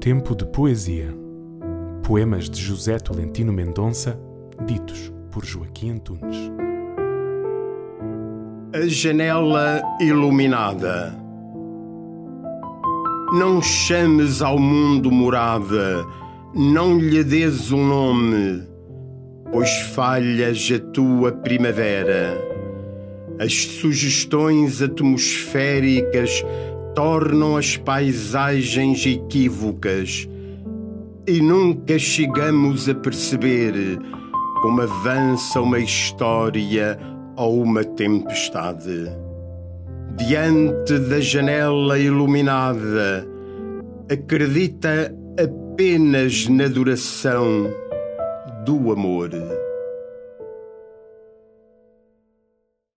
Tempo de Poesia. Poemas de José Tolentino Mendonça, ditos por Joaquim Antunes. A janela iluminada. Não chames ao mundo morada, não lhe dês um nome, pois falhas a tua primavera. As sugestões atmosféricas tornam as paisagens equívocas e nunca chegamos a perceber como avança uma história ou uma tempestade. Diante da janela iluminada, acredita apenas na duração do amor.